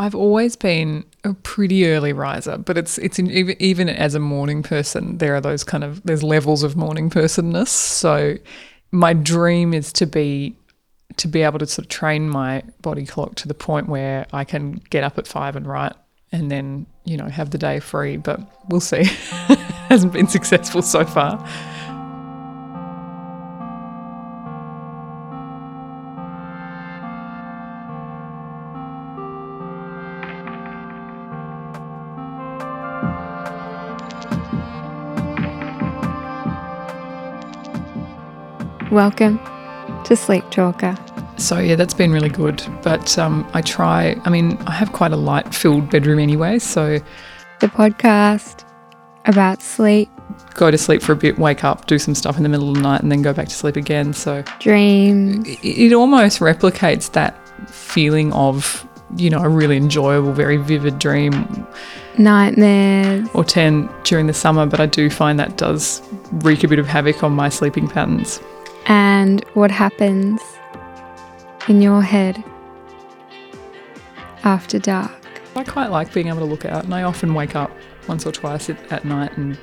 I've always been a pretty early riser, but it's even as a morning person, there are those kind of, there's levels of morning personness. So my dream is to be able to sort of train my body clock to the point where I can get up at 5 and write and then, you know, have the day free, but we'll see. Hasn't been successful so far. Welcome to Sleep Talker. So yeah, that's been really good. But I have quite a light-filled bedroom anyway, so... The podcast about sleep. Go to sleep for a bit, wake up, do some stuff in the middle of the night and then go back to sleep again, so... Dreams. It almost replicates that feeling of, you know, a really enjoyable, very vivid dream. Nightmares. Or 10 during the summer, but I do find that does wreak a bit of havoc on my sleeping patterns. And what happens in your head after dark. I quite like being able to look out, and I often wake up once or twice at night and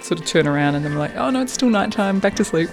sort of turn around and I'm like, oh no, it's still nighttime, back to sleep.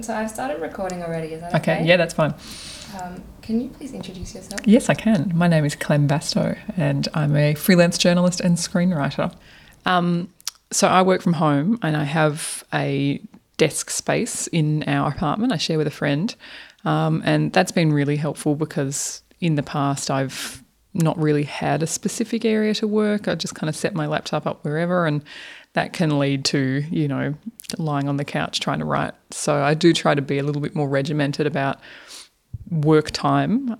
So I've started recording already, is that okay? Yeah, that's fine. Can you please introduce yourself? Yes, I can. My name is Clem Basto and I'm a freelance journalist and screenwriter. So I work from home and I have a desk space in our apartment I share with a friend, and that's been really helpful because in the past I've not really had a specific area to work. I just kind of set my laptop up wherever, and that can lead to, you know, lying on the couch trying to write. So I do try to be a little bit more regimented about work time.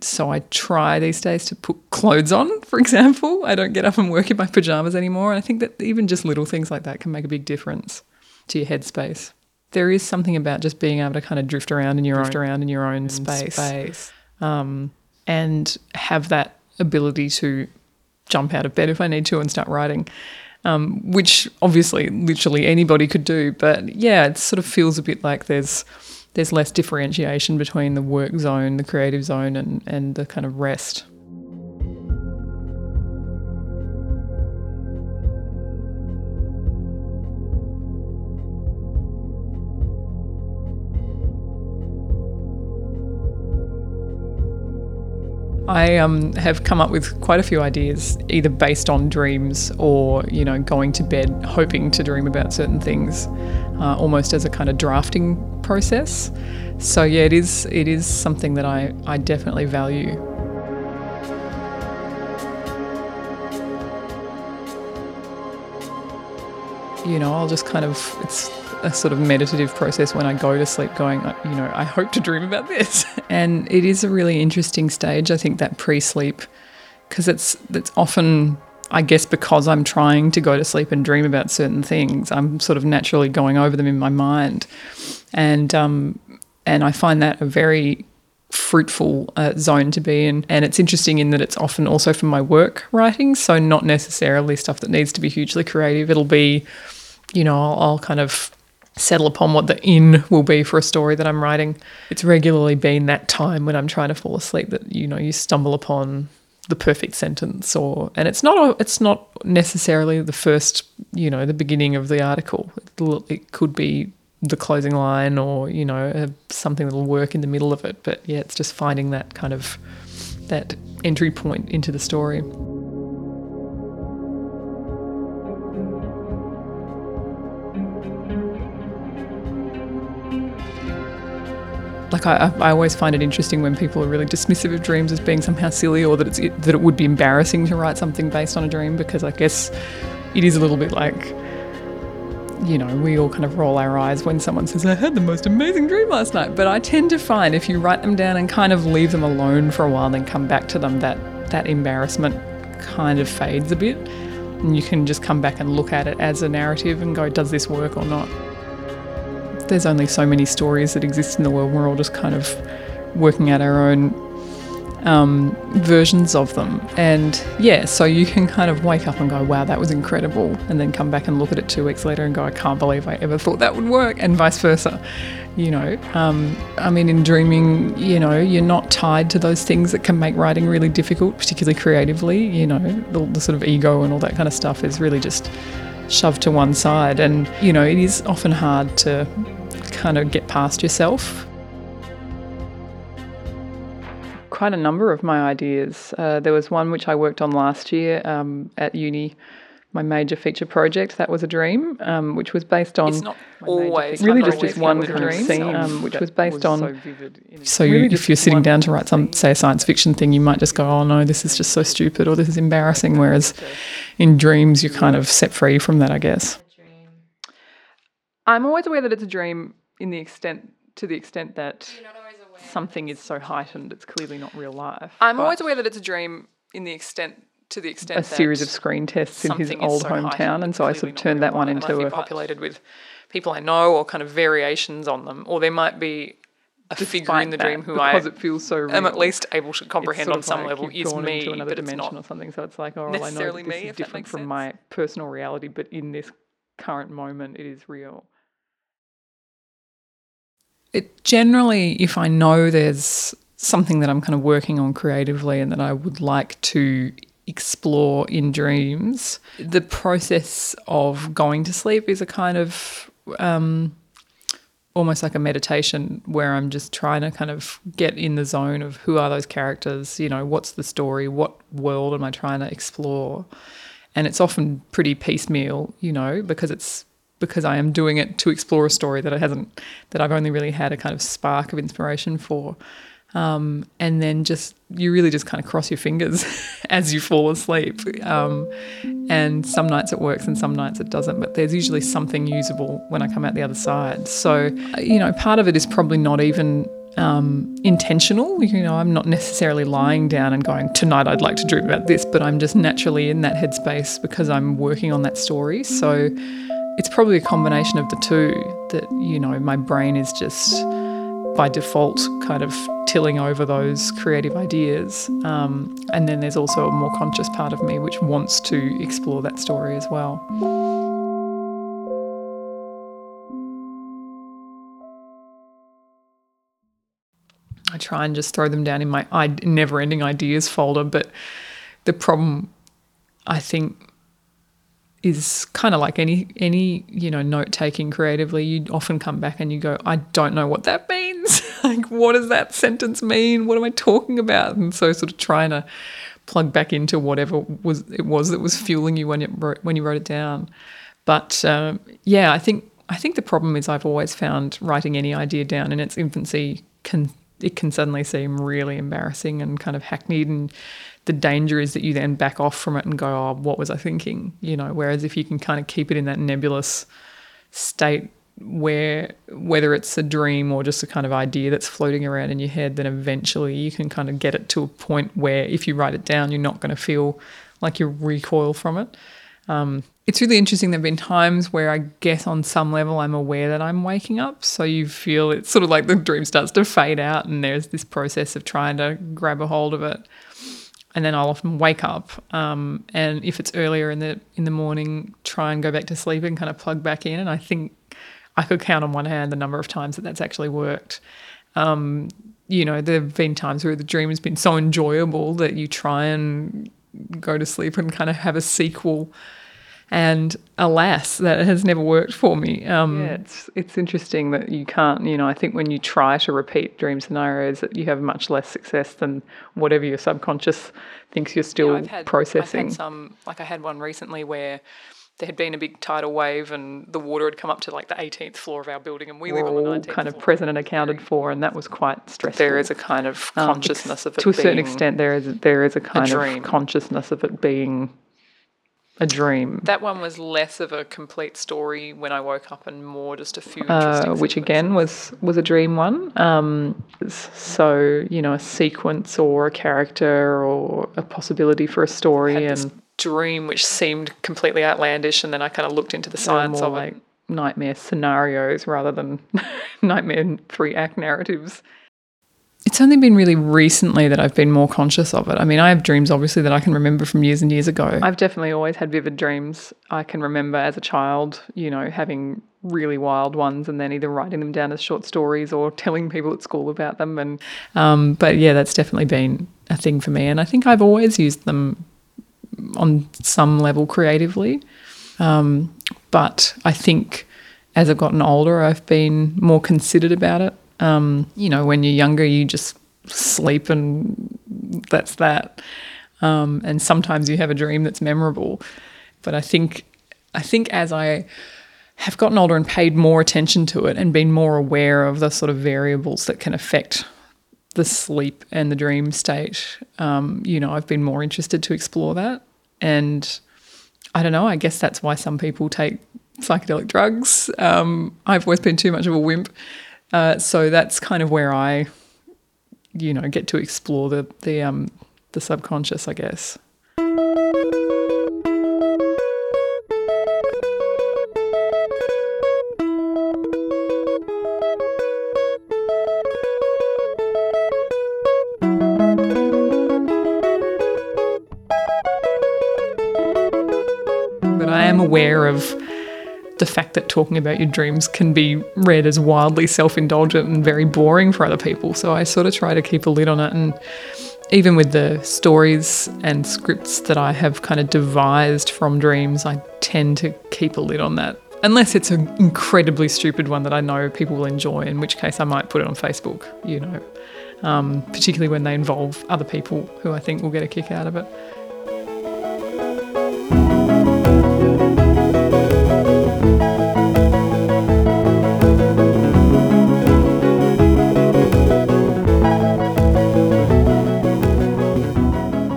So I try these days to put clothes on, for example. I don't get up and work in my pajamas anymore. And I think that even just little things like that can make a big difference to your headspace. There is something about just being able to kind of drift around in your own space. And have that ability to jump out of bed if I need to and start writing. Which obviously literally anybody could do, but yeah, it sort of feels a bit like there's less differentiation between the work zone, the creative zone and the kind of rest. I have come up with quite a few ideas, either based on dreams or, you know, going to bed hoping to dream about certain things, almost as a kind of drafting process. So yeah, it is something that I definitely value. You know, I'll just kind of, it's a sort of meditative process when I go to sleep going, you know, I hope to dream about this. And it is a really interesting stage, I think, that pre-sleep, because it's often, I guess, because I'm trying to go to sleep and dream about certain things, I'm sort of naturally going over them in my mind. And I find that a very fruitful zone to be in. And it's interesting in that it's often also from my work writing, so not necessarily stuff that needs to be hugely creative. It'll be, you know, I'll kind of settle upon what the in will be for a story that I'm writing. It's regularly been that time when I'm trying to fall asleep that, you know, you stumble upon the perfect sentence, and it's not necessarily the first, you know, the beginning of the article. It could be the closing line or, you know, something that'll work in the middle of it. But yeah, it's just finding that kind of that entry point into the story. Like I always find it interesting when people are really dismissive of dreams as being somehow silly, or that it would be embarrassing to write something based on a dream, because I guess it is a little bit like, you know, we all kind of roll our eyes when someone says, I had the most amazing dream last night. But I tend to find if you write them down and kind of leave them alone for a while, then come back to them, that embarrassment kind of fades a bit. And you can just come back and look at it as a narrative and go, does this work or not? There's only so many stories that exist in the world. We're all just kind of working out our own versions of them. And yeah, so you can kind of wake up and go, wow, that was incredible. And then come back and look at it 2 weeks later and go, I can't believe I ever thought that would work, and vice versa. You know, I mean, in dreaming, you know, you're not tied to those things that can make writing really difficult, particularly creatively. You know, the sort of ego and all that kind of stuff is really just shoved to one side. And, you know, it is often hard to kind of get past yourself. Quite a number of my ideas. There was one which I worked on last year at uni, my major feature project, That Was a Dream, which was based on... It's not always... Really just this one kind of scene, which was based on... So if you're sitting down to write some, say, a science fiction thing, you might just go, oh no, this is just so stupid, or this is embarrassing, whereas in dreams you're kind of set free from that, I guess. I'm always aware that it's a dream to the extent that... something is so heightened it's clearly not real life. I'm always aware that it's a dream to the extent that a series of screen tests in his old hometown, and so I sort of turned that one into a... populated with people I know, or kind of variations on them, or there might be a figure in the dream who I am at least able to comprehend on some level is me, but it's not or something. So it's like, oh, well, I know that this is different from my personal reality, but in this current moment it is real. It generally, if I know there's something that I'm kind of working on creatively and that I would like to explore in dreams, the process of going to sleep is a kind of almost like a meditation, where I'm just trying to kind of get in the zone of who are those characters, you know, what's the story, what world am I trying to explore? And it's often pretty piecemeal, you know, because I am doing it to explore a story that I've only really had a kind of spark of inspiration for. And then you really just kind of cross your fingers as you fall asleep. And some nights it works and some nights it doesn't, but there's usually something usable when I come out the other side. So, you know, part of it is probably not even intentional. You know, I'm not necessarily lying down and going, tonight I'd like to dream about this, but I'm just naturally in that headspace because I'm working on that story. So... it's probably a combination of the two that, you know, my brain is just by default kind of tilling over those creative ideas. And then there's also a more conscious part of me which wants to explore that story as well. I try and just throw them down in my never-ending ideas folder, but the problem, I think, is kind of like any you know, note-taking creatively, you often come back and you go, I don't know what that means. Like, what does that sentence mean? What am I talking about? And so sort of trying to plug back into whatever was fueling you when you wrote it down. But, yeah, I think the problem is I've always found writing any idea down in its infancy it can suddenly seem really embarrassing and kind of hackneyed, and the danger is that you then back off from it and go, oh, what was I thinking? You know, whereas if you can kind of keep it in that nebulous state where, whether it's a dream or just a kind of idea that's floating around in your head, then eventually you can kind of get it to a point where if you write it down, you're not going to feel like you recoil from it. It's really interesting. There have been times where I guess on some level I'm aware that I'm waking up. So you feel it's sort of like the dream starts to fade out and there's this process of trying to grab a hold of it. And then I'll often wake up. And if it's earlier in the morning, try and go back to sleep and kind of plug back in. And I think I could count on one hand the number of times that that's actually worked. You know, there have been times where the dream has been so enjoyable that you try and go to sleep and kind of have a sequel. And alas, that has never worked for me. Yeah, it's interesting that you can't, you know, I think when you try to repeat dream scenarios that you have much less success than whatever your subconscious thinks you're still processing. I had one recently where there had been a big tidal wave and the water had come up to like the 18th floor of our building, and we live on the 19th floor. Kind of present and accounted for, and that was quite stressful. There is a kind of consciousness of it being a dream. To a certain extent, there is a kind of consciousness of it being a dream. That one was less of a complete story when I woke up and more just a few interesting which again was a dream one. So, you know, a sequence or a character or a possibility for a story, and dream which seemed completely outlandish, and then I kind of looked into the science of like it. Nightmare scenarios rather than nightmare 3-act narratives. It's only been really recently that I've been more conscious of it. I mean, I have dreams obviously that I can remember from years and years ago. I've definitely always had vivid dreams. I can remember as a child, you know, having really wild ones and then either writing them down as short stories or telling people at school about them. And but yeah, that's definitely been a thing for me. And I think I've always used them on some level creatively. But I think as I've gotten older, I've been more considered about it. You know, when you're younger, you just sleep and that's that. And sometimes you have a dream that's memorable. But I think as I have gotten older and paid more attention to it and been more aware of the sort of variables that can affect the sleep and the dream state, you know, I've been more interested to explore that. And I don't know, I guess that's why some people take psychedelic drugs. I've always been too much of a wimp. So that's kind of where I, you know, get to explore the subconscious, I guess. But I am aware of the fact that talking about your dreams can be read as wildly self-indulgent and very boring for other people. So I sort of try to keep a lid on it. And even with the stories and scripts that I have kind of devised from dreams, I tend to keep a lid on that. Unless it's an incredibly stupid one that I know people will enjoy, in which case I might put it on Facebook, you know, particularly when they involve other people who I think will get a kick out of it.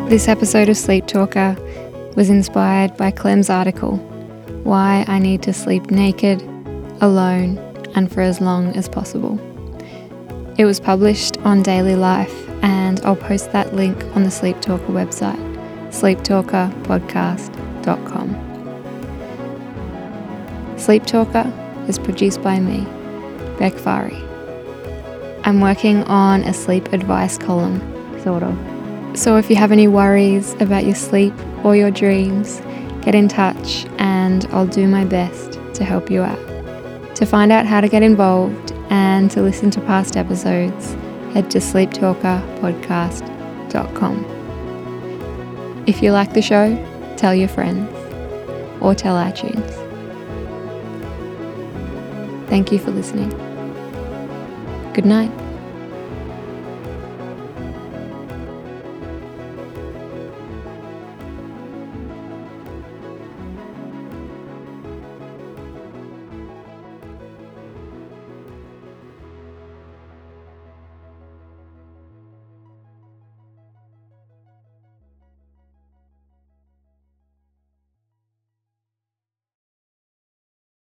This episode of Sleep Talker was inspired by Clem's article, Why I Need to Sleep Naked, Alone, and for as long as possible. It was published on Daily Life, and I'll post that link on the Sleep Talker website, sleeptalkerpodcast.com. Sleep Talker is produced by me, Beck Fari. I'm working on a sleep advice column, sort of. So if you have any worries about your sleep or your dreams, get in touch and I'll do my best to help you out. To find out how to get involved and to listen to past episodes, head to sleeptalkerpodcast.com. If you like the show, tell your friends or tell iTunes. Thank you for listening. Good night.